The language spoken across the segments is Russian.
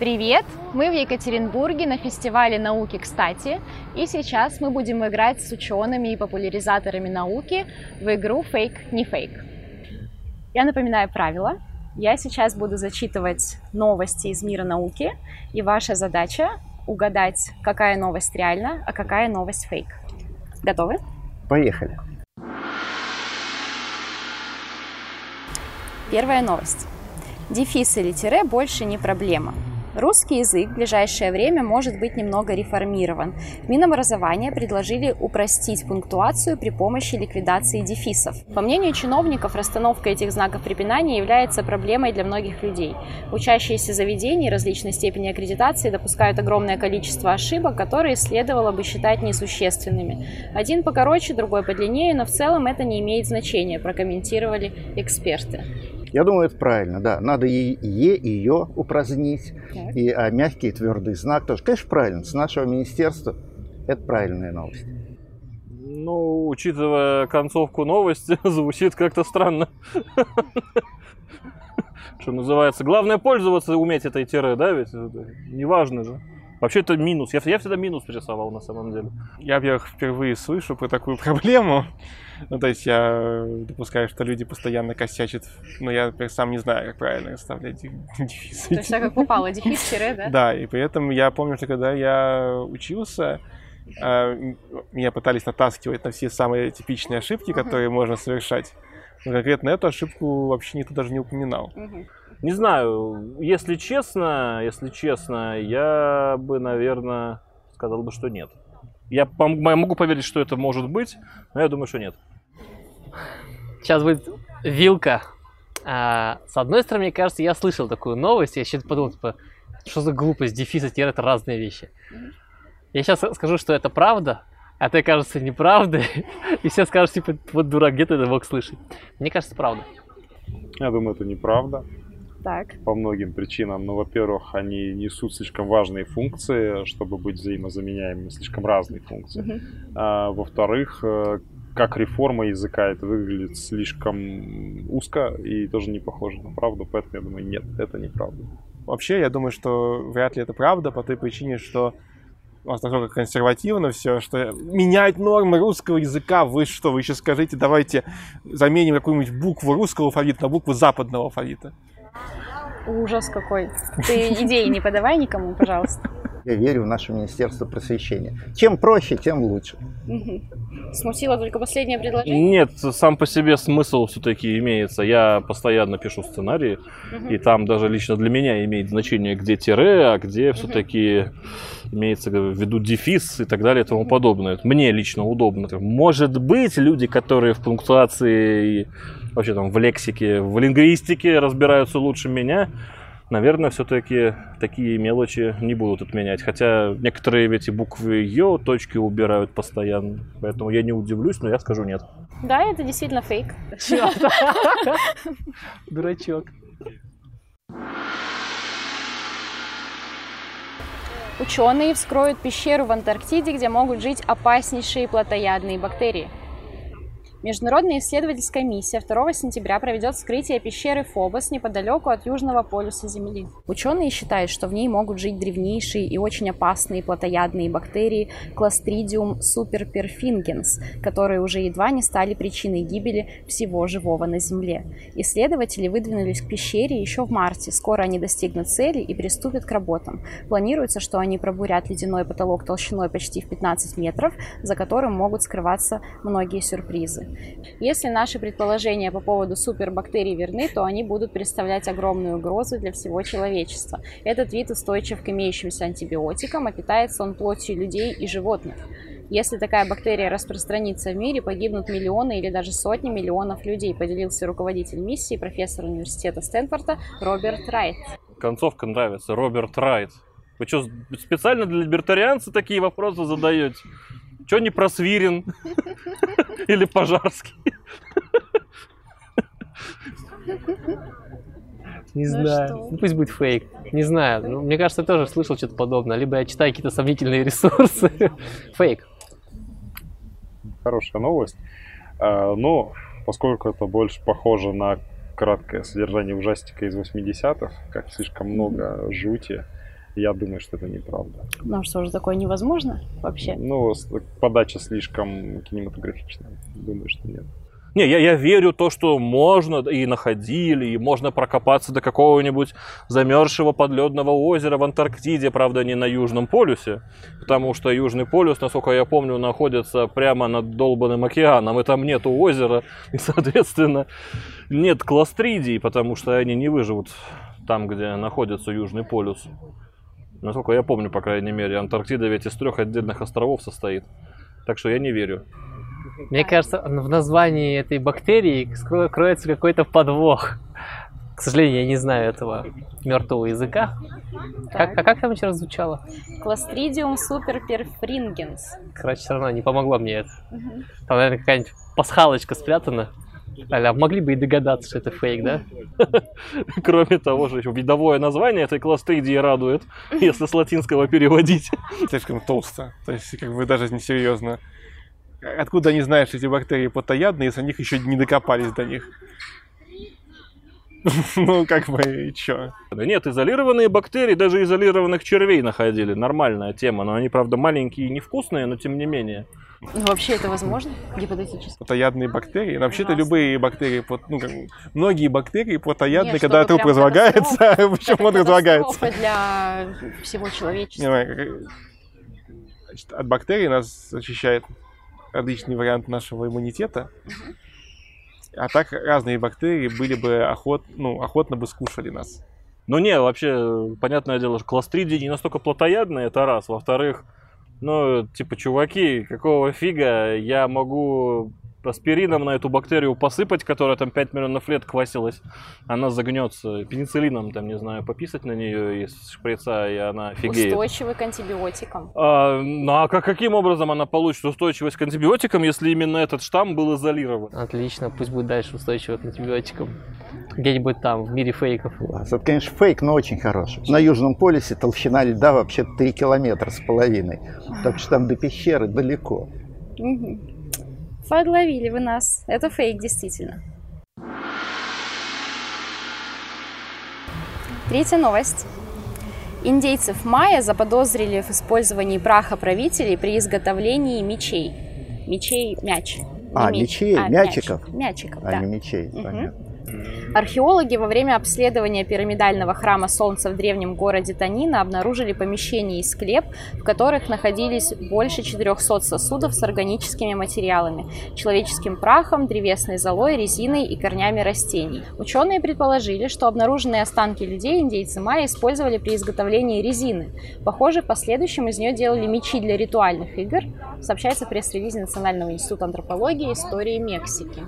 Привет! Мы в Екатеринбурге на фестивале науки «Кстати», и сейчас мы будем играть с учеными и популяризаторами науки в игру «Фейк не фейк». Я напоминаю правила. Я сейчас буду зачитывать новости из мира науки, и ваша задача — угадать, какая новость реальна, а какая новость фейк. Готовы? Поехали! Первая новость. Дефис или тире больше не проблема. Русский язык в ближайшее время может быть немного реформирован. В Минобразования предложили упростить пунктуацию при помощи ликвидации дефисов. По мнению чиновников, расстановка этих знаков препинания является проблемой для многих людей. Учащиеся заведений различной степени аккредитации допускают огромное количество ошибок, которые следовало бы считать несущественными. Один покороче, другой подлиннее, но в целом это не имеет значения, прокомментировали эксперты. Я думаю, это правильно, да. Надо ее упразднить, а мягкий и твердый знак тоже. Конечно, правильно, с нашего министерства это правильная новость. Ну, учитывая концовку новости, звучит как-то странно. Что называется, главное пользоваться, уметь этой тире, да, ведь неважно же. Вообще это минус, я всегда минус рисовал на самом деле. Я, во-первых, впервые слышу про такую проблему. Ну, то есть я допускаю, что люди постоянно косячат, но я сам не знаю, как правильно расставлять дефисы. То есть так как попало, дефис, тире, да? Да, и при этом я помню, что когда я учился, меня пытались натаскивать на все самые типичные ошибки, которые можно совершать. Но конкретно эту ошибку вообще никто даже не упоминал. Не знаю, если честно, я бы, наверное, сказал бы, что нет. Я могу поверить, что это может быть, но я думаю, что нет. Сейчас будет вилка. С одной стороны, мне кажется, я слышал такую новость, я сейчас подумал, типа, что за глупость, дефис и тире — это разные вещи. Я сейчас скажу, что это правда, а ты, кажется, неправдой, и все скажут, типа, вот дурак, где ты это мог слышать? Мне кажется, правда. Я думаю, это неправда. Так. По многим причинам. Ну, во-первых, они несут слишком важные функции, чтобы быть взаимозаменяемыми, слишком разные функции. Во-вторых, как реформа языка, это выглядит слишком узко и тоже не похоже на правду, поэтому я думаю, нет, это неправда. Вообще, я думаю, что вряд ли это правда по той причине, что у нас настолько консервативно все, что менять нормы русского языка, вы что, вы еще скажите, давайте заменим какую-нибудь букву русского алфавита на букву западного алфавита. Ужас какой. Ты идеи не подавай никому, пожалуйста. Я верю в наше Министерство просвещения. Чем проще, тем лучше. Смутило только последнее предложение? Нет, сам по себе смысл все-таки имеется. Я постоянно пишу сценарии, и там даже лично для меня имеет значение, где тире, а где все-таки имеется в виду дефис и так далее и тому подобное. Мне лично удобно. Может быть, люди, которые в пунктуации и вообще там в лексике, в лингвистике разбираются лучше меня, наверное, все-таки такие мелочи не будут отменять. Хотя некоторые ведь и буквы «ё», точки убирают постоянно. Поэтому я не удивлюсь, но я скажу нет. Да, это действительно фейк. Черт. Дурачок. Ученые вскроют пещеру в Антарктиде, где могут жить опаснейшие плотоядные бактерии. Международная исследовательская миссия 2 сентября проведет вскрытие пещеры Фобос неподалеку от южного полюса Земли. Ученые считают, что в ней могут жить древнейшие и очень опасные плотоядные бактерии Clostridium superperfringens, которые уже едва не стали причиной гибели всего живого на Земле. Исследователи выдвинулись к пещере еще в марте. Скоро они достигнут цели и приступят к работам. Планируется, что они пробурят ледяной потолок толщиной почти в 15 метров, за которым могут скрываться многие сюрпризы. Если наши предположения по поводу супербактерий верны, то они будут представлять огромную угрозу для всего человечества. Этот вид устойчив к имеющимся антибиотикам, а питается он плотью людей и животных. Если такая бактерия распространится в мире, погибнут миллионы или даже сотни миллионов людей, поделился руководитель миссии, профессор университета Стэнфорда Роберт Райт. Концовка нравится. Роберт Райт. Вы что, специально для либертарианца такие вопросы задаете? Чё не про Свирин? Или Пожарский? Не знаю. Ну, пусть будет фейк. Не знаю. Ну, мне кажется, я тоже слышал что-то подобное. Либо я читаю какие-то сомнительные ресурсы. Фейк. Хорошая новость. Но поскольку это больше похоже на краткое содержание ужастика из 80-х, как слишком много жути, Я думаю, что это неправда. Ну что же, такое невозможно вообще? Ну, подача слишком кинематографичная. Думаю, что нет. Не, я верю в то, что можно и находили, и можно прокопаться до какого-нибудь замерзшего подледного озера в Антарктиде, правда, не на Южном полюсе, потому что Южный полюс, насколько я помню, находится прямо над долбанным океаном, и там нету озера, и, соответственно, нет кластридий, потому что они не выживут там, где находится Южный полюс. Насколько я помню, по крайней мере, Антарктида ведь из 3 отдельных островов состоит, так что я не верю. Мне кажется, в названии этой бактерии кроется какой-то подвох. К сожалению, я не знаю этого мертвого языка. Как там еще раз звучало? Clostridium superperfringens. Короче, все равно не помогло мне это. Там, наверное, какая-нибудь пасхалочка спрятана. А могли бы и догадаться, что это фейк, да? Кроме того же, еще видовое название этой кластридии радует, если с латинского переводить. Слишком толсто, то есть как бы даже несерьезно. Откуда они знают, что эти бактерии плотоядные, если они еще не докопались до них? Ну, как бы, и чё? Нет, изолированные бактерии, даже изолированных червей находили. Нормальная тема, но они, правда, маленькие и невкусные, но тем не менее. Ну, вообще это возможно, гипотетически? Плотоядные бактерии? Ну, вообще-то любые бактерии, ну, как, многие бактерии плотоядные, когда труп разлагается, почему он разлагается? Это катастрофа для всего человечества. От бактерий нас защищает отличный вариант нашего иммунитета, а так разные бактерии были бы охотно бы скушали нас. Ну не, вообще, понятное дело, что кластридии не настолько плотоядные, это раз. Во-вторых, ну, типа, чуваки, какого фига я могу аспирином на эту бактерию посыпать, которая там 5 миллионов лет квасилась, она загнется, пенициллином, там, не знаю, пописать на нее из шприца, и она офигеет. Устойчивый к антибиотикам. Ну, а каким образом она получит устойчивость к антибиотикам, если именно этот штамм был изолирован? Отлично, пусть будет дальше устойчивый к антибиотикам. Где-нибудь там, в мире фейков. Это, конечно, фейк, но очень хороший. На Южном полюсе толщина льда вообще 3 километра с половиной, так что там до пещеры далеко. Подловили вы нас. Это фейк, действительно. Третья новость. Индейцев майя заподозрили в использовании праха правителей при изготовлении мечей. Мечей – мяч. Мячиков? Мячиков, да. А не мечей, понятно. Археологи во время обследования пирамидального храма Солнца в древнем городе Танино обнаружили помещение и склеп, в которых находились больше 400 сосудов с органическими материалами, человеческим прахом, древесной золой, резиной и корнями растений. Ученые предположили, что обнаруженные останки людей индейцы майя использовали при изготовлении резины. Похоже, в последующем из нее делали мечи для ритуальных игр, сообщается в пресс-релизе Национального института антропологии и истории Мексики.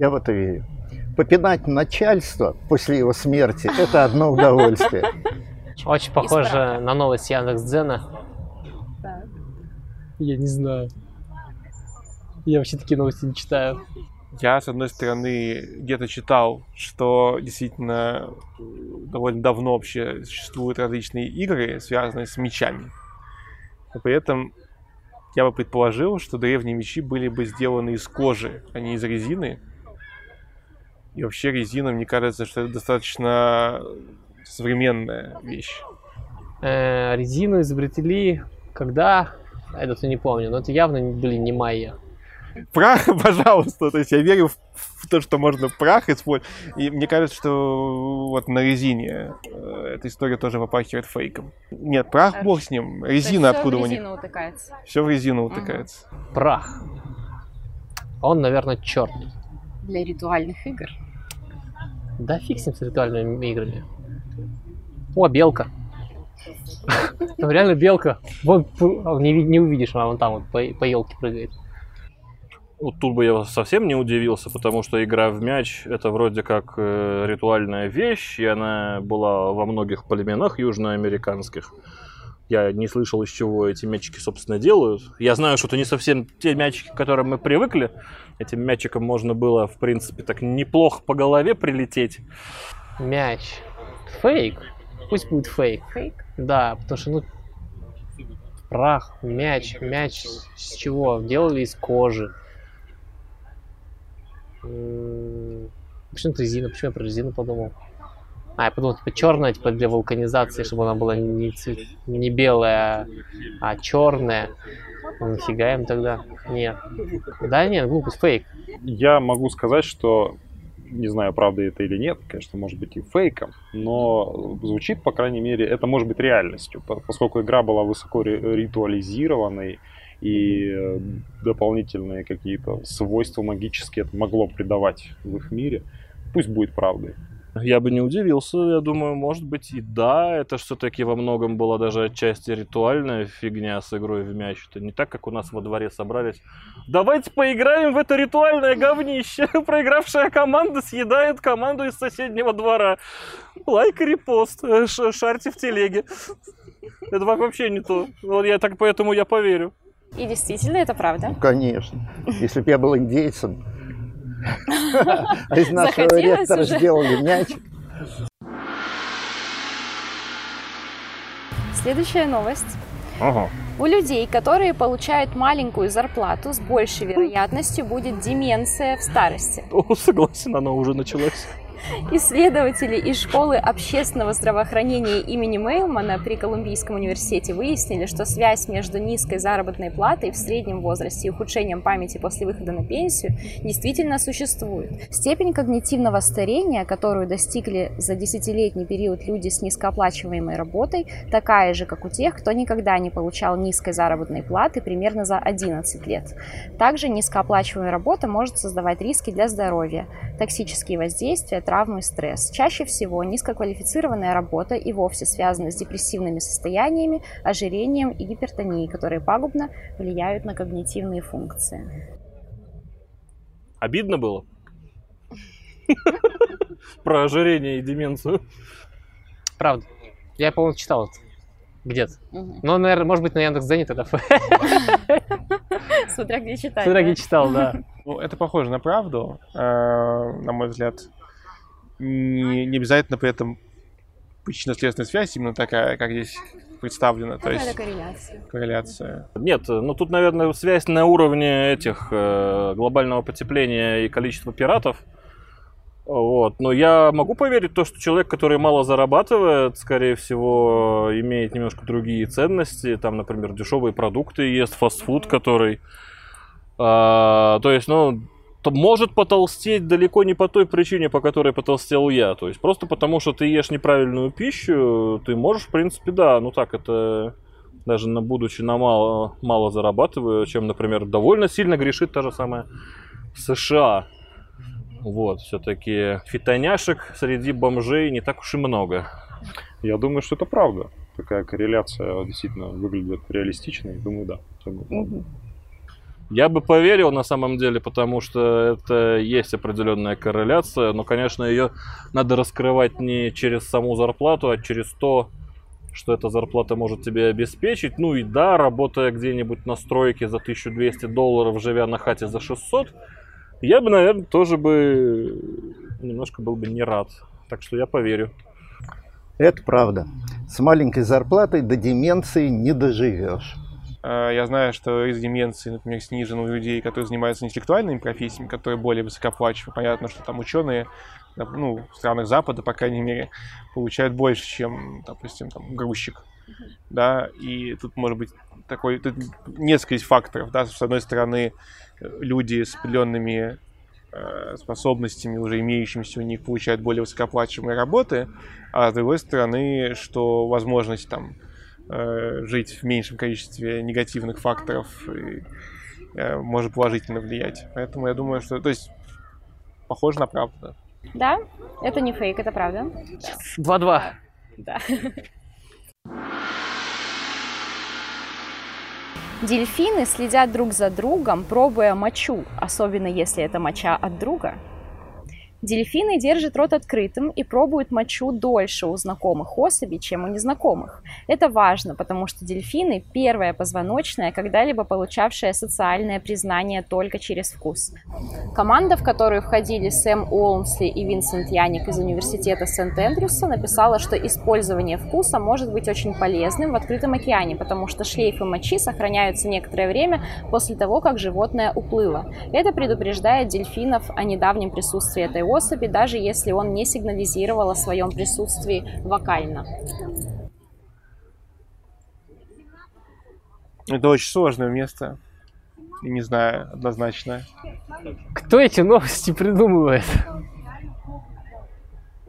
Я в это верю. Попинать начальство после его смерти – это одно удовольствие. Очень похоже на новость Яндекс.Дзена. Да. Я не знаю. Я вообще такие новости не читаю. Я, с одной стороны, где-то читал, что действительно довольно давно вообще существуют различные игры, связанные с мечами. Но при этом я бы предположил, что древние мечи были бы сделаны из кожи, а не из резины. И вообще резина, мне кажется, что это достаточно современная вещь. Резину изобретели когда? Это не помню, но это явно были не майя. Прах, пожалуйста. То есть я верю в то, что можно прах использовать. И мне кажется, что вот на резине эта история тоже попахивает фейком. Нет, прах, бог с ним. Резина откуда у них? Все в резину утыкается. Все в резину утыкается. Прах. Он, наверное, черный. Для ритуальных игр. Да фиг с ним, с ритуальными играми. О, белка. Там реально белка. Вон не увидишь, а вон там вот по елке прыгает. Вот тут бы я совсем не удивился, потому что игра в мяч — это вроде как ритуальная вещь, и она была во многих племенах южноамериканских. Я не слышал, из чего эти мячики, собственно, делают. Я знаю, что это не совсем те мячики, к которым мы привыкли. Этим мячиком можно было, в принципе, так неплохо по голове прилететь. Мяч. Фейк. Пусть будет фейк. Фейк? Да, потому что, ну, прах, мяч. Мяч с чего? Делали из кожи. Почему-то резина. Почему я про резину подумал? А, я подумал, типа, черная, типа, для вулканизации, чтобы она была не белая, а черная. Ну, нафига им тогда? Нет. Да нет, глупость, фейк. Я могу сказать, что, не знаю, правда это или нет, конечно, может быть и фейком, но звучит, по крайней мере, это может быть реальностью, поскольку игра была высоко ритуализированной, и дополнительные какие-то свойства магические это могло придавать в их мире. Пусть будет правдой. Я бы не удивился, я думаю, может быть и да, это все-таки во многом была даже отчасти ритуальная фигня с игрой в мяч. Это не так, как у нас во дворе собрались. Давайте поиграем в это ритуальное говнище. Проигравшая команда съедает команду из соседнего двора. Лайк, репост, шарьте в телеге. Это вообще не то. Я так поэтому я поверю. И действительно, это правда? Ну, конечно. Если бы я был индейцем, а из нашего ректора сделали мячик. Следующая новость. Ага. У людей, которые получают маленькую зарплату, с большей вероятностью будет деменция в старости. О, согласен, она уже началась. Исследователи из школы общественного здравоохранения имени Мейлмана при Колумбийском университете выяснили, что связь между низкой заработной платой в среднем возрасте и ухудшением памяти после выхода на пенсию действительно существует. Степень когнитивного старения, которую достигли за десятилетний период люди с низкооплачиваемой работой, такая же, как у тех, кто никогда не получал низкой заработной платы примерно за 11 лет. Также низкооплачиваемая работа может создавать риски для здоровья, токсические воздействия, травмы, стресс. Чаще всего низкоквалифицированная работа и вовсе связана с депрессивными состояниями, ожирением и гипертонией, которые пагубно влияют на когнитивные функции. Обидно было? Про ожирение и деменцию. Правда. Я, по-моему, читал это где-то. Но, наверное, может быть, на Яндекс.Дзене тогда. Смотря где читал. Смотря где читал, да. Это похоже на правду, на мой взгляд. Не обязательно при этом причинно-следственная связь именно такая, как здесь представлена. То есть корреляция. Нет, ну тут, наверное, связь на уровне этих глобального потепления и количества пиратов. Вот. Но я могу поверить в то, что человек, который мало зарабатывает, скорее всего, имеет немножко другие ценности. Там, например, дешевые продукты ест, фастфуд, который... то есть, ну... может потолстеть далеко не по той причине, по которой потолстел я. То есть просто потому, что ты ешь неправильную пищу, ты можешь, в принципе, да, ну так это даже на будучи на мало зарабатываю, чем, например, довольно сильно грешит та же самая США. Вот, все-таки фитоняшек среди бомжей не так уж и много. Я думаю, что это правда. Такая корреляция действительно выглядит реалистичной, думаю, да. Я бы поверил на самом деле, потому что это есть определенная корреляция, но, конечно, ее надо раскрывать не через саму зарплату, а через то, что эта зарплата может тебе обеспечить. Ну и да, работая где-нибудь на стройке за $1200, живя на хате за 600, я бы, наверное, тоже бы немножко был бы не рад. Так что я поверю. Это правда. С маленькой зарплатой до деменции не доживешь. Я знаю, что риск деменции, например, снижен у людей, которые занимаются интеллектуальными профессиями, которые более высокооплачиваемы. Понятно, что там ученые, ну, в странах Запада, по крайней мере, получают больше, чем, допустим, там, грузчик. Да? И тут может быть такой, тут несколько факторов. Да? С одной стороны, люди с определенными способностями, уже имеющимися у них, получают более высокооплачиваемые работы, а с другой стороны, что возможность там жить в меньшем количестве негативных факторов и, может положительно влиять. Поэтому я думаю, что... То есть, похоже на правду. Да, это не фейк, это правда. 2-2. Да. Дельфины следят друг за другом, пробуя мочу, особенно если это моча от друга. Дельфины держат рот открытым и пробуют мочу дольше у знакомых особей, чем у незнакомых. Это важно, потому что дельфины – первая позвоночная, когда-либо получавшая социальное признание только через вкус. Команда, в которую входили Сэм Олмсли и Винсент Яник из университета Сент-Эндрюса, написала, что использование вкуса может быть очень полезным в открытом океане, потому что шлейфы мочи сохраняются некоторое время после того, как животное уплыло. Это предупреждает дельфинов о недавнем присутствии этой особи, даже если он не сигнализировал о своем присутствии вокально. Это очень сложное место. И не знаю, однозначно. Кто эти новости придумывает?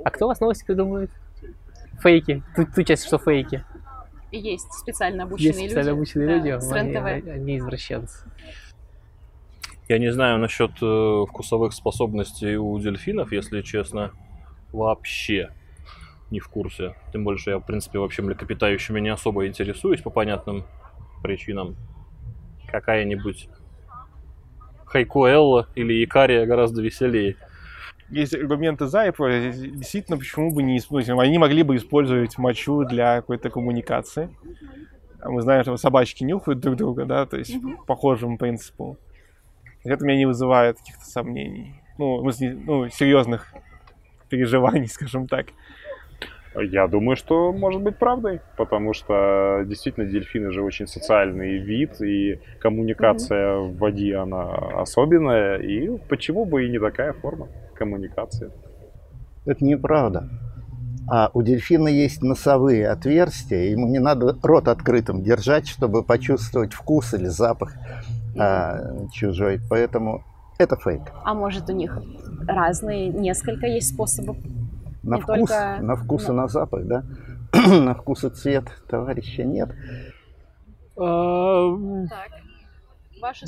А кто у вас новости придумывает? Фейки. Ту часть, что фейки. Есть специально обученные люди. Есть специально обученные люди, да, они извращенцы. Я не знаю насчет вкусовых способностей у дельфинов, если честно, вообще не в курсе. Тем более, что я, в принципе, вообще млекопитающими не особо интересуюсь по понятным причинам. Какая-нибудь хайкоэлла или икария гораздо веселее. Есть аргументы за и против. Действительно, почему бы не использовать? Они могли бы использовать мочу для какой-то коммуникации. Мы знаем, что собачки нюхают друг друга, да, то есть похожим принципу. Это меня не вызывает каких-то сомнений. Ну, серьезных переживаний, скажем так. Я думаю, что может быть правдой, потому что действительно дельфины же очень социальный вид, и коммуникация в воде, она особенная, и почему бы и не такая форма коммуникации? Это неправда. А у дельфина есть носовые отверстия, ему не надо рот открытым держать, чтобы почувствовать вкус или запах чужой, поэтому это фейк. А может, у них разные, несколько есть способов? На вкус и на запах, да? На вкус и цвет товарища нет. Так.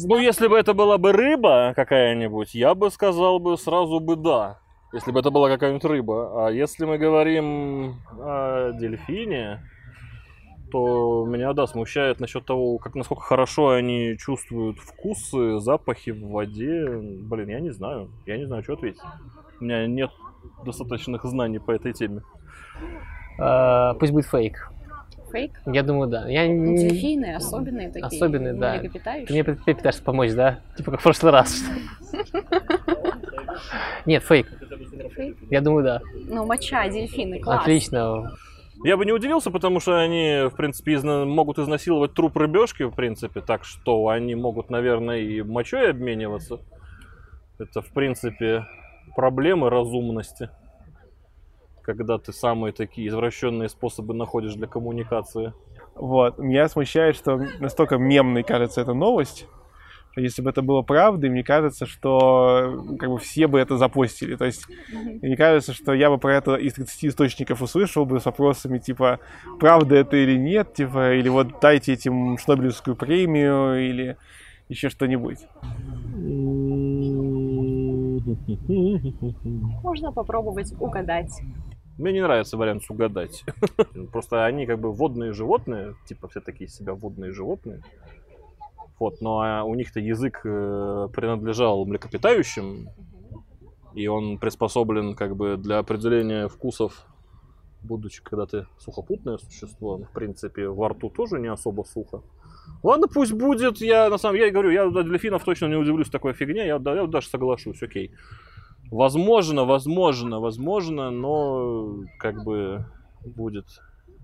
Ну, если бы это была бы рыба какая-нибудь, я бы сказал бы сразу бы да. Если бы это была какая-нибудь рыба. А если мы говорим о дельфине, то меня, да, смущает насчет того, насколько хорошо они чувствуют вкусы, запахи в воде. Блин, я не знаю. Я не знаю, что ответить. У меня нет достаточных знаний по этой теме. Пусть будет фейк. Фейк? Я думаю, да. Дельфины особенные такие. Особенные, да. Ты мне пытаешься помочь, да? Типа как в прошлый раз. Нет, фейк. Я думаю, да. Ну, моча, дельфины, класс. Отлично. Я бы не удивился, потому что они, в принципе, могут изнасиловать труп рыбешки, в принципе, так что они могут, наверное, и мочой обмениваться. Это, в принципе, проблемы разумности, когда ты самые такие извращенные способы находишь для коммуникации. Вот. Меня смущает, что настолько мемной кажется эта новость. Если бы это было правдой, мне кажется, что как бы все бы это запостили. То есть, мне кажется, что я бы про это из 30 источников услышал бы с вопросами типа «Правда это или нет?» типа, или вот «Дайте этим Шнобелевскую премию» или еще что-нибудь. Можно попробовать угадать. Мне не нравится вариант с угадать. Просто они как бы водные животные, типа все такие из себя водные животные. Вот, но у них-то язык принадлежал млекопитающим, и он приспособлен как бы для определения вкусов, будучи когда ты сухопутное существо, в принципе, во рту тоже не особо сухо. Ладно, пусть будет. Я говорю, я до дельфинов точно не удивлюсь такой фигне. Я даже соглашусь, окей. Возможно, но как бы будет.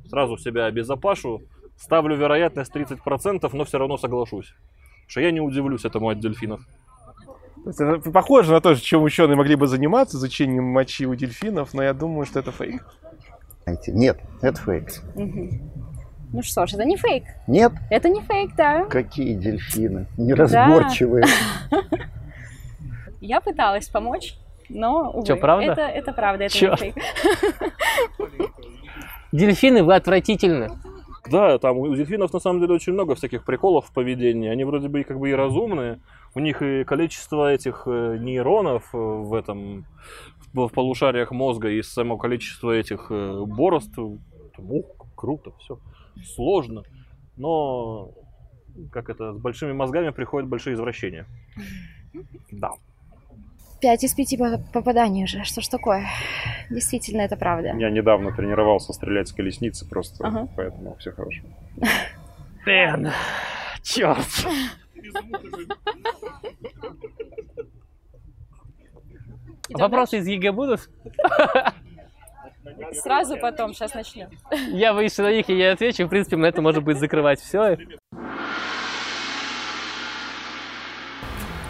Сразу себя обезопашу. Ставлю вероятность 30%, но все равно соглашусь. Потому что я не удивлюсь этому от дельфинов. Это похоже на то, чем ученые могли бы заниматься, изучением мочи у дельфинов, но я думаю, что это фейк. Нет, это фейк. Ну что ж, это не фейк. Нет. Это не фейк, да. Какие дельфины неразборчивые. Я пыталась помочь, но, увы. Что, правда? Это правда, это не фейк. Дельфины, вы отвратительны. Да, там у дельфинов на самом деле очень много всяких приколов в поведении. Они вроде бы как бы и разумные. У них и количество этих нейронов в полушариях мозга и само количество этих борозд. Ух, круто, все. Сложно, но как это, с большими мозгами приходят большие извращения. Да. 5 из 5 попаданий уже, что ж такое? Действительно, это правда. Я недавно тренировался стрелять с колесницы просто, поэтому все хорошо. Блин, черт. Вопросы из ЕГЭ будут? Сразу потом, сейчас начнем. Я выйду на них и я отвечу. В принципе, на это можно будет закрывать все.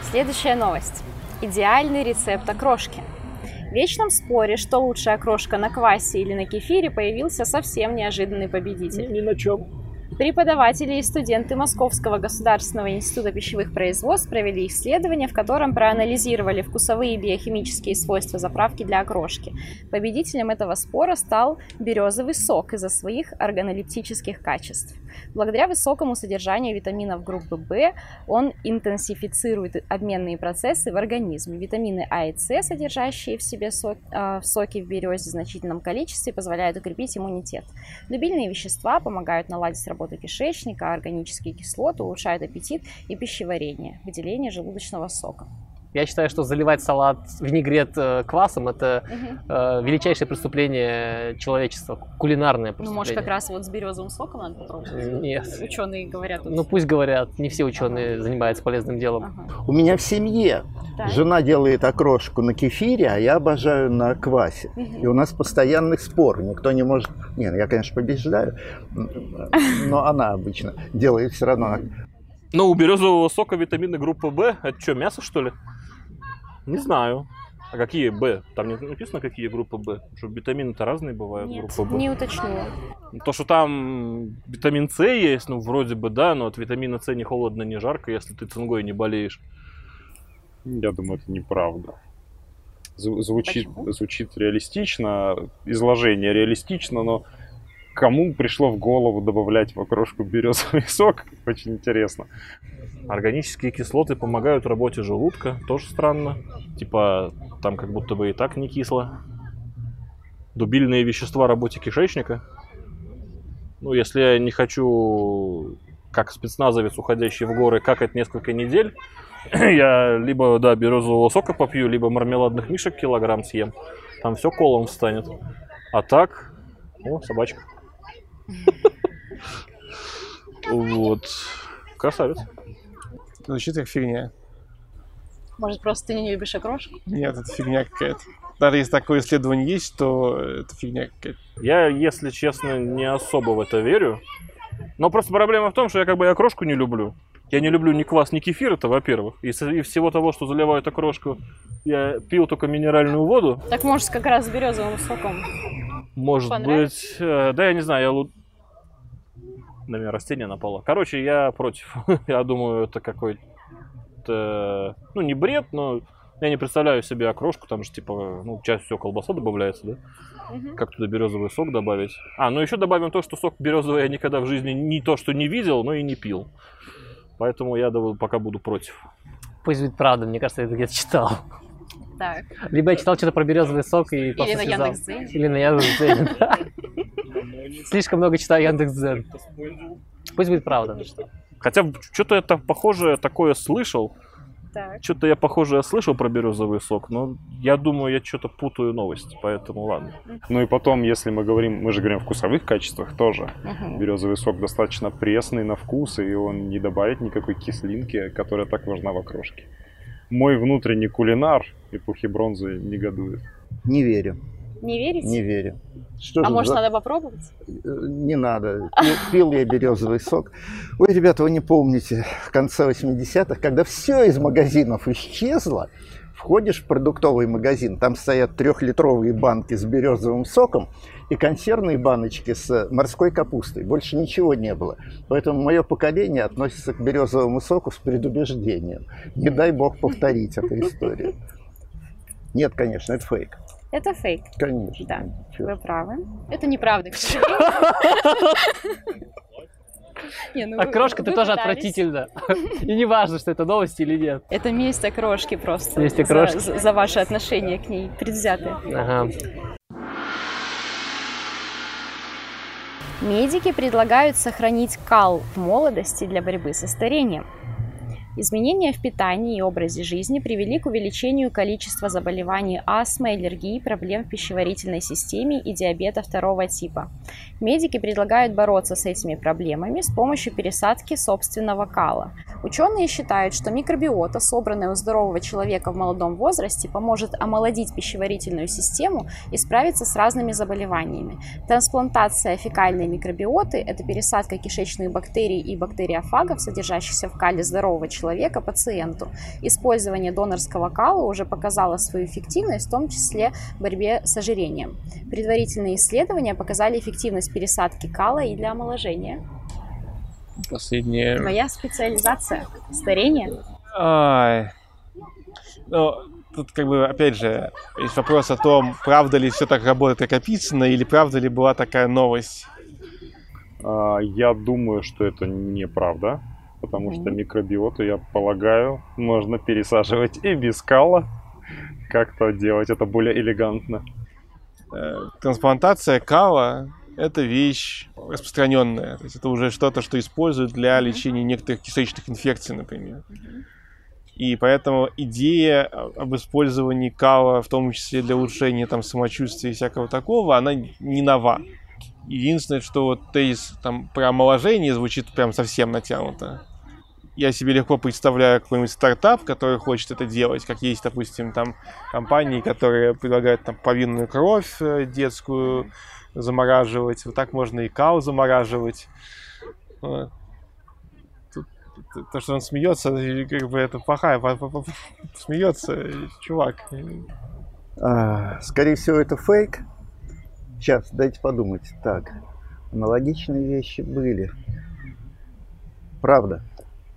Следующая новость. Идеальный рецепт окрошки. вечном споре, что лучшая крошка на квасе или на кефире, появился совсем неожиданный победитель. Ни на чем. Преподаватели и студенты Московского государственного института пищевых производств провели исследование, в котором проанализировали вкусовые и биохимические свойства заправки для окрошки. Победителем этого спора стал березовый сок из-за своих органолептических качеств. Благодаря высокому содержанию витаминов группы В он интенсифицирует обменные процессы в организме. Витамины А и С, содержащие в себе в соке в березе в значительном количестве, позволяют укрепить иммунитет. Дубильные вещества помогают наладить работу кишечника, органические кислоты улучшают аппетит и пищеварение, выделение желудочного сока. Я считаю, что заливать салат винегрет квасом – это величайшее преступление человечества, кулинарное преступление. Ну, может, как раз вот с березовым соком надо попробовать? Нет. Ученые говорят. Ну, пусть говорят, не все ученые занимаются полезным делом. У меня в семье жена делает окрошку на кефире, а я обожаю на квасе. И у нас постоянных спор, никто не может… Не, ну я, конечно, побеждаю, но она обычно делает все равно. Но у березового сока витамины группы В. Это что, мясо, что ли? Не знаю. А какие Б? Там не написано, какие группы Б? Что витамины-то разные бывают. Нет, не уточнила. То, что там витамин С есть, ну вроде бы да, но от витамина С не холодно, не жарко, если ты цингой не болеешь. Я думаю, это неправда. Звучит реалистично, изложение реалистично, но... Кому пришло в голову добавлять в окрошку березовый сок? Очень интересно. Органические кислоты помогают работе желудка. Тоже странно. Типа там как будто бы и так не кисло. Дубильные вещества работе кишечника. Ну, если я не хочу, как спецназовец, уходящий в горы, какать несколько недель, я либо березового сока попью, либо мармеладных мишек килограмм съем. Там все колом встанет. А так... О, собачка. Вот. Красавец. Звучит как фигня. Может, просто ты не любишь окрошку? Нет, это фигня какая-то. Даже если такое исследование есть, то это фигня какая-то. Я, если честно, не особо в это верю. Но просто проблема в том, что я как бы окрошку не люблю. Я не люблю ни квас, ни кефир, это во-первых. И всего того, что заливают окрошку, я пил только минеральную воду. Так может, как раз с березовым соком. Может быть... Да, я не знаю, на меня растение напало. Короче, я против. Я думаю, это какой-то... Ну, не бред, но я не представляю себе окрошку. Там же, типа, ну, часть всего колбаса добавляется, да? Как туда березовый сок добавить? А, ну еще добавим то, что сок березовый я никогда в жизни не то, что не видел, но и не пил. Поэтому я пока буду против. Пусть будет правда, мне кажется, я это где-то читал. Так. Либо я читал что-то про березовый сок и просто связал. Или на Яндекс.Дзен. Слишком много читаю Яндекс.Дзен. Пусть будет правда. Хотя что-то это похожее такое слышал. Что-то я похожее слышал про березовый сок, но я думаю, я что-то путаю новости, поэтому ладно. Ну и потом, если мы говорим, мы же говорим о вкусовых качествах тоже. Березовый сок достаточно пресный на вкус, и он не добавит никакой кислинки, которая так важна в окрошке. Мой внутренний кулинар эпохи бронзы негодует. Не верю. Не верите? Не верю. Что а может надо попробовать? Не надо. Пил я березовый сок. Ой, ребята, вы не помните, в конце 80-х, когда все из магазинов исчезло, входишь в продуктовый магазин, там стоят 3-литровые банки с березовым соком и консервные баночки с морской капустой. Больше ничего не было. Поэтому мое поколение относится к березовому соку с предубеждением. Не дай бог повторить эту историю. Нет, конечно, это фейк. Это фейк. Конечно. Да, вы правы. Это неправда. Окрошка-то тоже отвратительно. И не важно, что это новость или нет. Это месть окрошки просто. Месть окрошки. За ваши отношения к ней предвзятые. Ага. Медики предлагают сохранить кал в молодости для борьбы со старением. Изменения в питании и образе жизни привели к увеличению количества заболеваний астмы, аллергии, проблем в пищеварительной системе и диабета 2-го типа. Медики предлагают бороться с этими проблемами с помощью пересадки собственного кала. Ученые считают, что микробиота, собранная у здорового человека в молодом возрасте, поможет омолодить пищеварительную систему и справиться с разными заболеваниями. Трансплантация фекальной микробиоты – это пересадка кишечных бактерий и бактериофагов, содержащихся в кале здорового человека, человека пациенту. Использование донорского кала уже показало свою эффективность, в том числе в борьбе с ожирением. Предварительные исследования показали эффективность пересадки кала и для омоложения. Последняя. Моя специализация. Старение. Тут как бы, опять же, есть вопрос о том, правда ли все так работает, как описано, или правда ли была такая новость? Я думаю, что это неправда, потому что микробиоту, я полагаю, можно пересаживать и без кала. Как-то делать это более элегантно. Трансплантация кала – это вещь распространенная. То есть это уже что-то, что используют для лечения некоторых кишечных инфекций, например. И поэтому идея об использовании кала, в том числе для улучшения там, самочувствия и всякого такого, она не нова. Единственное, что вот тезис там, про омоложение звучит прям совсем натянуто. Я себе легко представляю какой-нибудь стартап, который хочет это делать, как есть, допустим, там компании, которые предлагают там, повинную кровь детскую замораживать. Вот так можно и кал замораживать. То, что он смеется, как бы это плохая, смеется чувак. Скорее всего, это фейк. Сейчас, дайте подумать. Так, аналогичные вещи были. Правда.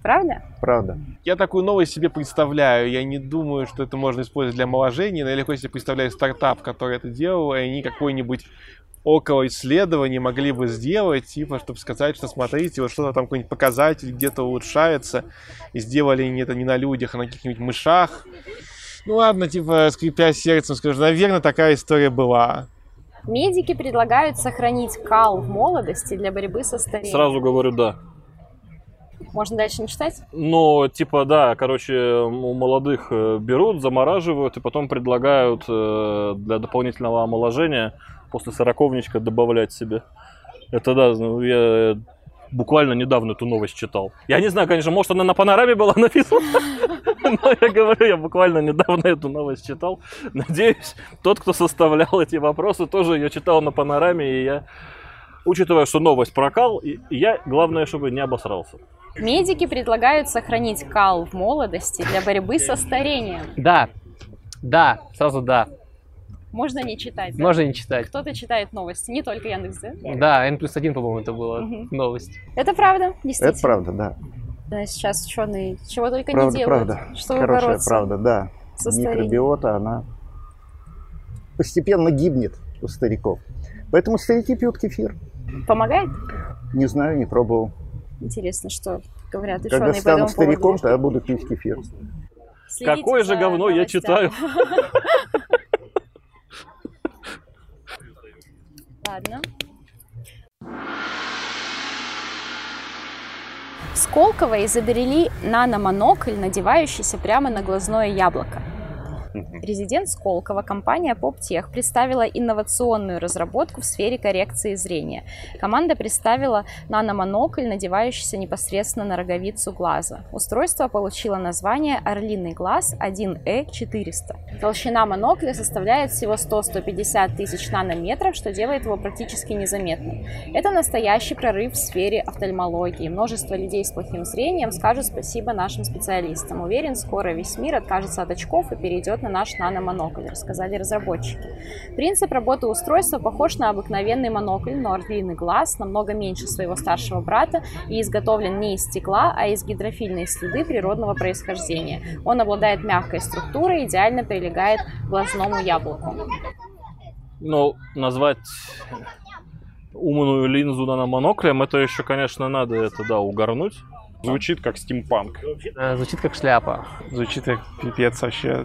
Правда? Правда. Я такую новость себе представляю. Я не думаю, что это можно использовать для омоложения. Но я легко себе представляю стартап, который это делал, и они какой-нибудь... около исследований могли бы сделать, типа, чтобы сказать, что смотрите, вот что-то там, какой-нибудь показатель где-то улучшается, и сделали они это не на людях, а на каких-нибудь мышах. Ну ладно, типа, скрипя сердцем, скажу, наверное, такая история была. Медики предлагают сохранить кал в молодости для борьбы со старением. Сразу говорю, да. Можно дальше не читать? Ну, типа, да, короче, у молодых берут, замораживают, и потом предлагают для дополнительного омоложения после сороковничка добавлять себе. Это да, я буквально недавно эту новость читал. Я не знаю, конечно, может она на Панораме была написана, но я говорю, я буквально недавно эту новость читал. Надеюсь, тот, кто составлял эти вопросы, тоже ее читал на Панораме, и я, учитывая, что новость про кал, я, главное, чтобы не обосрался. Медики предлагают сохранить кал в молодости для борьбы со старением. Да, да, сразу да. Можно не читать, да? Можно не читать. Кто-то читает новости, не только Яндекс, да? Да, N+1, по-моему, это была новость. Это правда, действительно. Это правда, да. Да, сейчас ученые чего только правда, не делают, правда. Чтобы хорошая бороться. Правда, да. Микробиота, она постепенно гибнет у стариков. Поэтому старики пьют кефир. Помогает? Не знаю, не пробовал. Интересно, что говорят ученые. Когда стану стариком, тогда буду пить кефир. Следите. Какое же говно я читаю. Ладно. В Сколково изобрели наномонокль, надевающийся прямо на глазное яблоко. Резидент Сколково, компания PopTech, представила инновационную разработку в сфере коррекции зрения. Команда представила наномонокль, надевающийся непосредственно на роговицу глаза. Устройство получило название «Орлиный глаз 1E400». Толщина монокля составляет всего 100-150 тысяч нанометров, что делает его практически незаметным. Это настоящий прорыв в сфере офтальмологии. Множество людей с плохим зрением скажут спасибо нашим специалистам. Уверен, скоро весь мир откажется от очков и перейдет на наш наномонокль, рассказали разработчики. Принцип работы устройства похож на обыкновенный монокль, но орлиный глаз намного меньше своего старшего брата и изготовлен не из стекла, а из гидрофильной слюды природного происхождения. Он обладает мягкой структурой и идеально прилегает к глазному яблоку. Ну, назвать умную линзу наномоноклем, это еще, конечно, надо это, да, угорнуть. Звучит как стимпанк. Звучит как шляпа. Звучит как пипец вообще.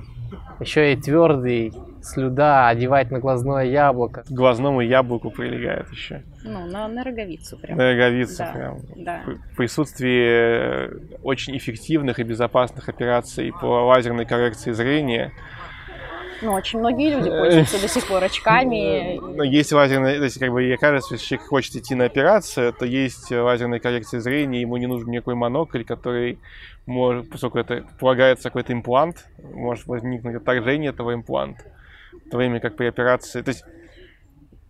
Еще и твердый, слюда, одевать на глазное яблоко. К глазному яблоку прилегает еще. Ну, на роговицу прям. На роговицу, да, прям. Да. В присутствии очень эффективных и безопасных операций по лазерной коррекции зрения. Ну, очень многие люди пользуются до сих пор очками. Но есть лазерная, то есть, как бы, кажется, если человек хочет идти на операцию, то есть лазерная коррекция зрения, ему не нужен никакой монокль, который может, поскольку это полагается какой-то имплант, может возникнуть отторжение этого импланта, в то время как при операции, то есть,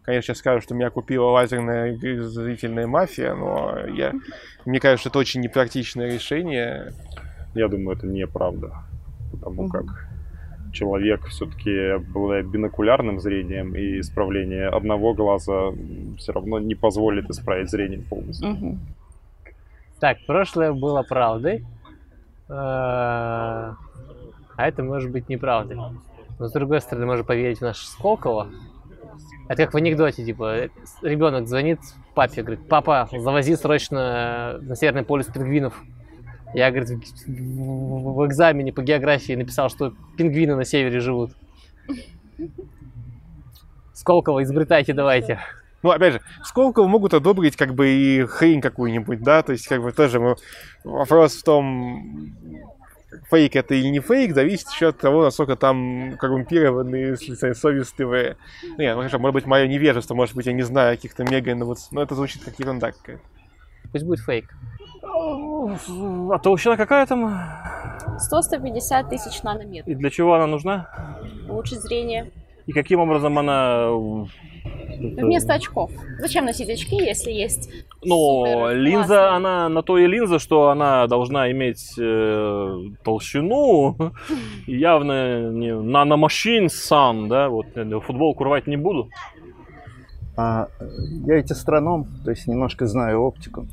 конечно, я скажу, что меня купила лазерная зрительная мафия, но мне кажется, это очень непрактичное решение. Я думаю, это неправда, потому как человек все-таки обладает бинокулярным зрением, и исправление одного глаза все равно не позволит исправить зрение полностью. Так, прошлое было правдой, а это может быть неправдой. Но с другой стороны, можно поверить в наше Сколково. Это как в анекдоте, типа, ребенок звонит папе, говорит: папа, завози срочно на Северный полюс пингвинов. Я, говорит, в экзамене по географии написал, что пингвины на севере живут. Сколково изобретайте, давайте. Ну, опять же, Сколково могут одобрить как бы и хрень какую-нибудь, да, то есть как бы тоже вопрос в том, фейк это или не фейк, зависит еще от того, насколько там коррумпированные, совестливые. Нет, ну хорошо, может быть, мое невежество, может быть, я не знаю каких-то мега-инноваций, но это звучит как ерунда какая-то. Пусть будет фейк. А толщина какая там? 100-150 тысяч нанометров. И для чего она нужна? Улучшить зрение. И каким образом она... Вместо очков. Зачем носить очки, если есть... Но линза, она на то и линза, что она должна иметь толщину. Явно не наномашин сам, да? Вот футболку рвать не буду. Я ведь астроном, то есть немножко знаю оптику.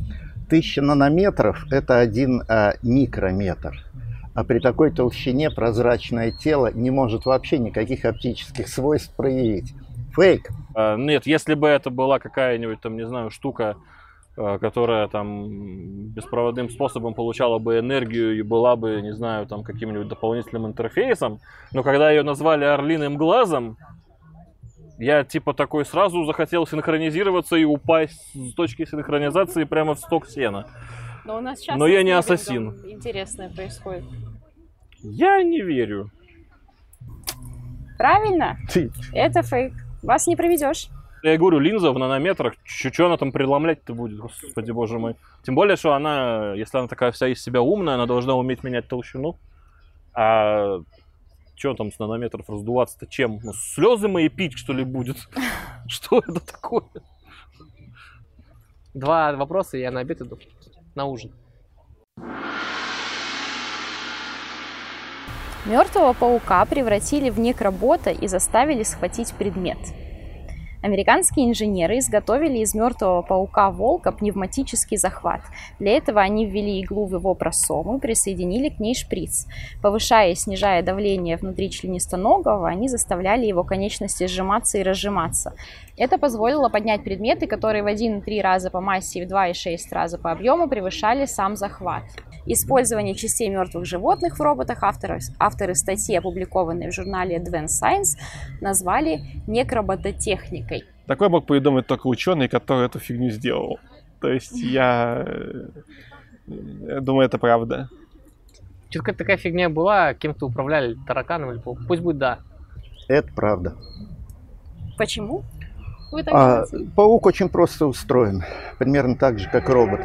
1000 нанометров – это 1 микрометр. А при такой толщине прозрачное тело не может вообще никаких оптических свойств проявить. Фейк. Нет, если бы это была какая-нибудь, там, не знаю, штука, которая там беспроводным способом получала бы энергию и была бы, не знаю, там каким-нибудь дополнительным интерфейсом, но когда ее назвали орлиным глазом, я типа такой сразу захотел синхронизироваться и упасть с точки синхронизации прямо в сток сена. Но у нас сейчас я не ассасин. Интересное происходит. Я не верю. Правильно? Это фейк. Вас не проведешь. Я говорю, линза в нанометрах, что она там преломлять-то будет, господи боже мой. Тем более, что она, если она такая вся из себя умная, она должна уметь менять толщину. А... Че там с нанометров раздуваться-то чем? Ну, слезы мои пить, что ли, будет? Что это такое? 2 вопроса, я на обед иду. На ужин. Мертвого паука превратили в некробота и заставили схватить предмет. Американские инженеры изготовили из мертвого паука-волка пневматический захват. Для этого они ввели иглу в его просому и присоединили к ней шприц. Повышая и снижая давление внутри членистоногого, они заставляли его конечности сжиматься и разжиматься. Это позволило поднять предметы, которые в 1,3 раза по массе и в 2,6 раза по объему превышали сам захват. Использование частей мертвых животных в роботах авторы статьи, опубликованной в журнале Advanced Science, назвали некробототехникой. Такой мог придумать только ученый, который эту фигню сделал. То есть я думаю, это правда. Чё, какая такая фигня была, кем-то управляли, тараканом или пауком? Пусть будет да. Это правда. Почему? Вы так думаете? Паук очень просто устроен, примерно так же, как робот.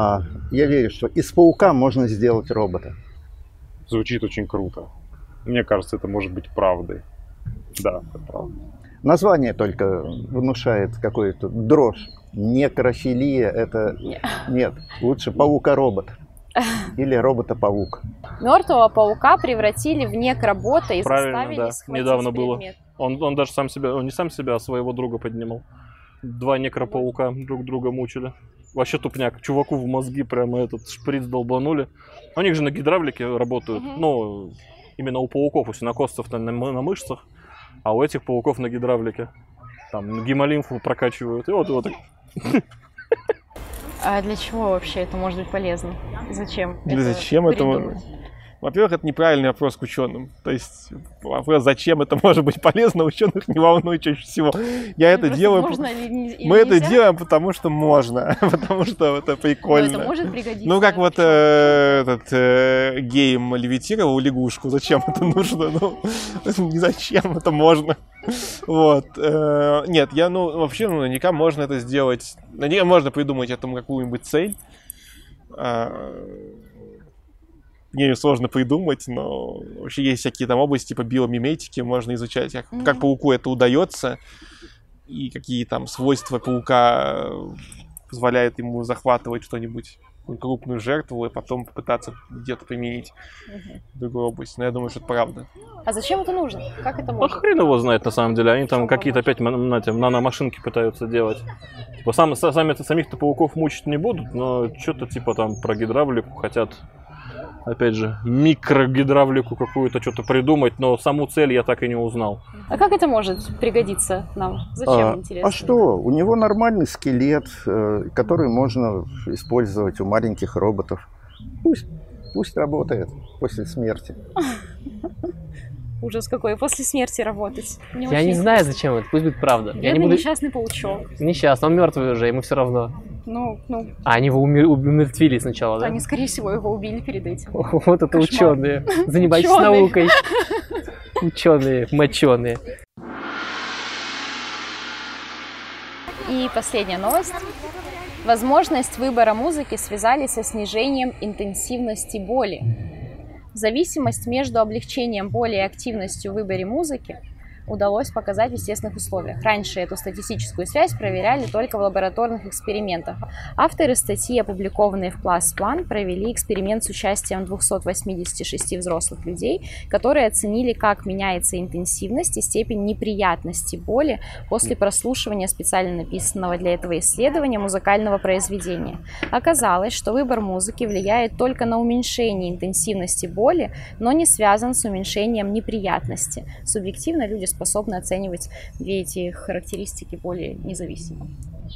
Я верю, что из паука можно сделать робота. Звучит очень круто. Мне кажется, это может быть правдой. Да, это правда. Название только внушает какую-то дрожь. Некрофилия это... Нет, лучше паука-робот. Или робота-паук. Мертвого паука превратили в некробота и заставили схватить предмет. Недавно было. Он даже сам себя, он не сам себя, а своего друга поднимал. 2 некропаука друг друга мучили. Вообще тупняк. Чуваку в мозги прямо этот шприц долбанули. У них же на гидравлике работают. Ну, именно у пауков, у сенокосцев на мышцах. А у этих пауков на гидравлике. Там гемолимфу прокачивают. И вот так. А для чего вообще это может быть полезно? Зачем? Зачем это? Во-первых, это неправильный вопрос к ученым. То есть вопрос, зачем это может быть полезно, ученых не волнует чаще всего. Я это делаю. Можно или мы нельзя? Это делаем, потому что можно, потому что это прикольно. Но это может пригодиться. Ну как вот этот гейм левитировал лягушку, зачем это нужно? Ну не зачем это можно. Вот. Нет, я вообще наверняка можно это сделать. Наверняка можно придумать этому какую-нибудь цель. Мне сложно придумать, но вообще есть всякие там области типа биомиметики, можно изучать, как пауку это удается, и какие там свойства паука позволяют ему захватывать что-нибудь. крупную жертву и потом попытаться где-то применить в другую область. Но я думаю, что это правда. А зачем это нужно? Как это можно? А хрен его знает, на самом деле. Они там какие-то опять наномашинки пытаются делать. Типа, самих-то пауков мучить не будут, но что-то типа там про гидравлику хотят. Опять же, микрогидравлику какую-то что-то придумать, но саму цель я так и не узнал. А как это может пригодиться нам? Зачем, интересно? А что? У него нормальный скелет, который можно использовать у маленьких роботов. Пусть работает после смерти. Ужас какой, после смерти работать. Я не знаю, зачем это, пусть будет правда. Несчастный паучок. Несчастный, он мертвый уже, ему все равно. Ну. А они его умертвили сначала, да? Они, скорее всего, его убили перед этим. Вот это ученые. Занимайтесь наукой. Ученые, моченые. И последняя новость. Возможность выбора музыки связали со снижением интенсивности боли. Зависимость между облегчением боли и активностью в выборе музыки удалось показать в естественных условиях. Раньше эту статистическую связь проверяли только в лабораторных экспериментах. Авторы статьи, опубликованные в PLoS One, провели эксперимент с участием 286 взрослых людей, которые оценили, как меняется интенсивность и степень неприятности боли после прослушивания специально написанного для этого исследования музыкального произведения. Оказалось, что выбор музыки влияет только на уменьшение интенсивности боли, но не связан с уменьшением неприятности. Субъективно люди способны оценивать две эти характеристики более независимо.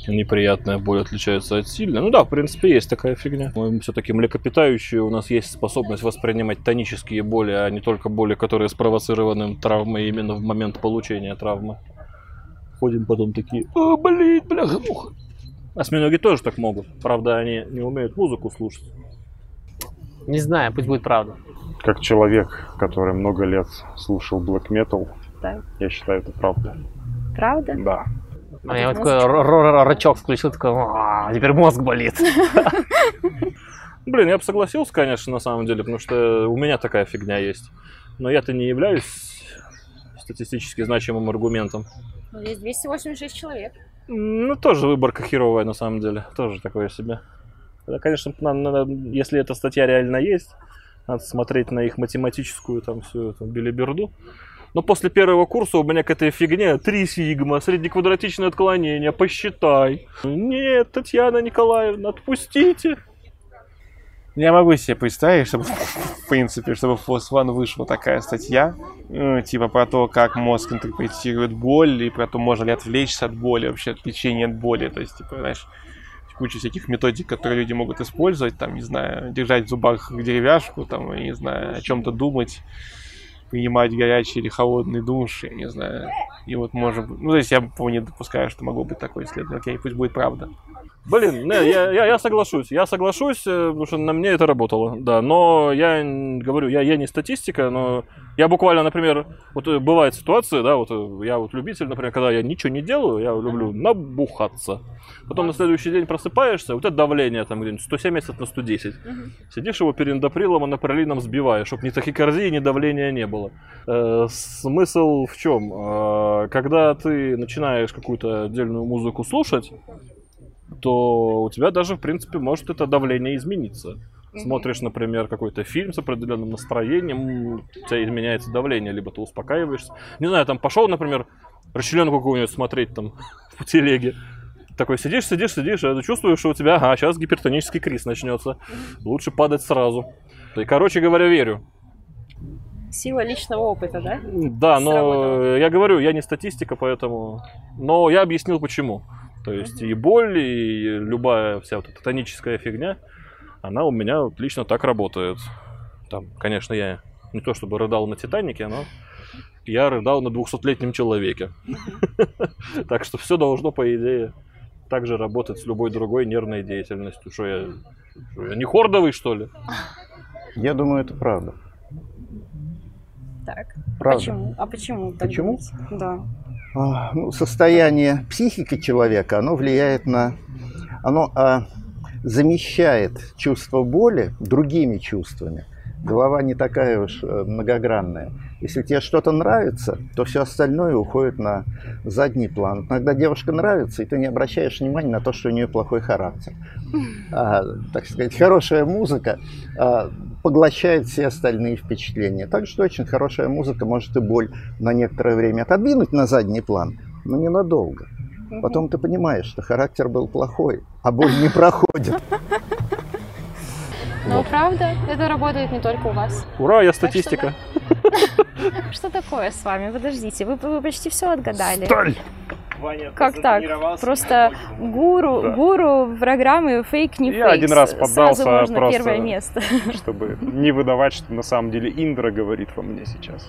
Неприятная боль отличается от сильной. Ну да, в принципе, есть такая фигня. Мы все-таки млекопитающие, у нас есть способность воспринимать тонические боли, а не только боли, которые спровоцированы травмой именно в момент получения травмы. Ходим потом такие: «О, блин, бляха, муха». Осьминоги тоже так могут. Правда, они не умеют музыку слушать. Не знаю, пусть будет правда. Как человек, который много лет слушал Black Metal, да. Я считаю, это правда. Правда? Да. А я вот такой рычок включил, такой, теперь мозг болит. Блин, я бы согласился, конечно, на самом деле, потому что у меня такая фигня есть. Но я-то не являюсь статистически значимым аргументом. Ну, есть 286 человек. Ну, тоже выборка херовая, на самом деле. Тоже такое себе. Это, конечно, надо, если эта статья реально есть, надо смотреть на их математическую там всю эту билиберду. Но после первого курса у меня к этой фигне 3 сигма, среднеквадратичное отклонение, посчитай. Нет, Татьяна Николаевна, отпустите. Я могу себе представить, чтобы, в принципе, чтобы в PLoS One вышла такая статья, типа про то, как мозг интерпретирует боль, и про то, можно ли отвлечься от боли, вообще от лечения от боли. То есть, типа, знаешь, куча всяких методик, которые люди могут использовать, там, не знаю, держать в зубах деревяшку, там, не знаю, о чем-то думать. Принимать горячий или холодный душ, я не знаю. И вот может быть... Ну, то есть я не допускаю, что могло быть такое исследование. Окей, пусть будет правда. Блин, я соглашусь. Я соглашусь, потому что на мне это работало, да. Но я говорю, я не статистика, но... Я буквально, например... Вот бывает ситуация, да, вот я вот любитель, например, когда я ничего не делаю, я люблю набухаться. Потом на следующий день просыпаешься, вот это давление там где-нибудь 170 на 110. Сидишь его периндоприлом, анаприлином сбиваешь, чтобы ни тахикардии, ни давления не было. Смысл в чем? Когда ты начинаешь какую-то отдельную музыку слушать, то у тебя даже, в принципе, может это давление измениться. Смотришь, например, какой-то фильм с определенным настроением, у тебя изменяется давление, либо ты успокаиваешься. Не знаю, там пошел, например, расчленку какую-нибудь смотреть там по телеге. Такой сидишь, а ты чувствуешь, что у тебя, ага, сейчас гипертонический криз начнется. Лучше падать сразу. И, короче говоря, верю. Сила личного опыта, да? Да, но сработала. Я говорю, я не статистика, поэтому... Но я объяснил, почему. То есть и боль, и любая вся вот эта тоническая фигня, она у меня вот лично так работает. Там, конечно, я не то чтобы рыдал на «Титанике», но я рыдал на 200-летнем человеке. Так что все должно, по идее, также работать с любой другой нервной деятельностью. Что я не хордовый, что ли? Я думаю, это правда. Так. Правда. Почему? А почему? Почему? Да. Ну, состояние психики человека, оно влияет на... Оно замещает чувство боли другими чувствами. голова не такая уж многогранная. Если тебе что-то нравится, то все остальное уходит на задний план. Иногда девушка нравится, и ты не обращаешь внимания на то, что у нее плохой характер. Так сказать, хорошая музыка поглощает все остальные впечатления. Так что очень хорошая музыка может и боль на некоторое время отодвинуть на задний план, но ненадолго. Потом ты понимаешь, что характер был плохой, а боль не проходит. Ну, правда, это работает не только у вас. Ура, я статистика. Что такое с вами? Подождите, вы почти все отгадали. Сталь! Как так? Просто гуру программы «Фейк не фейк». Я один раз поддался просто, первое место. Чтобы не выдавать, что на самом деле Индра говорит во мне сейчас.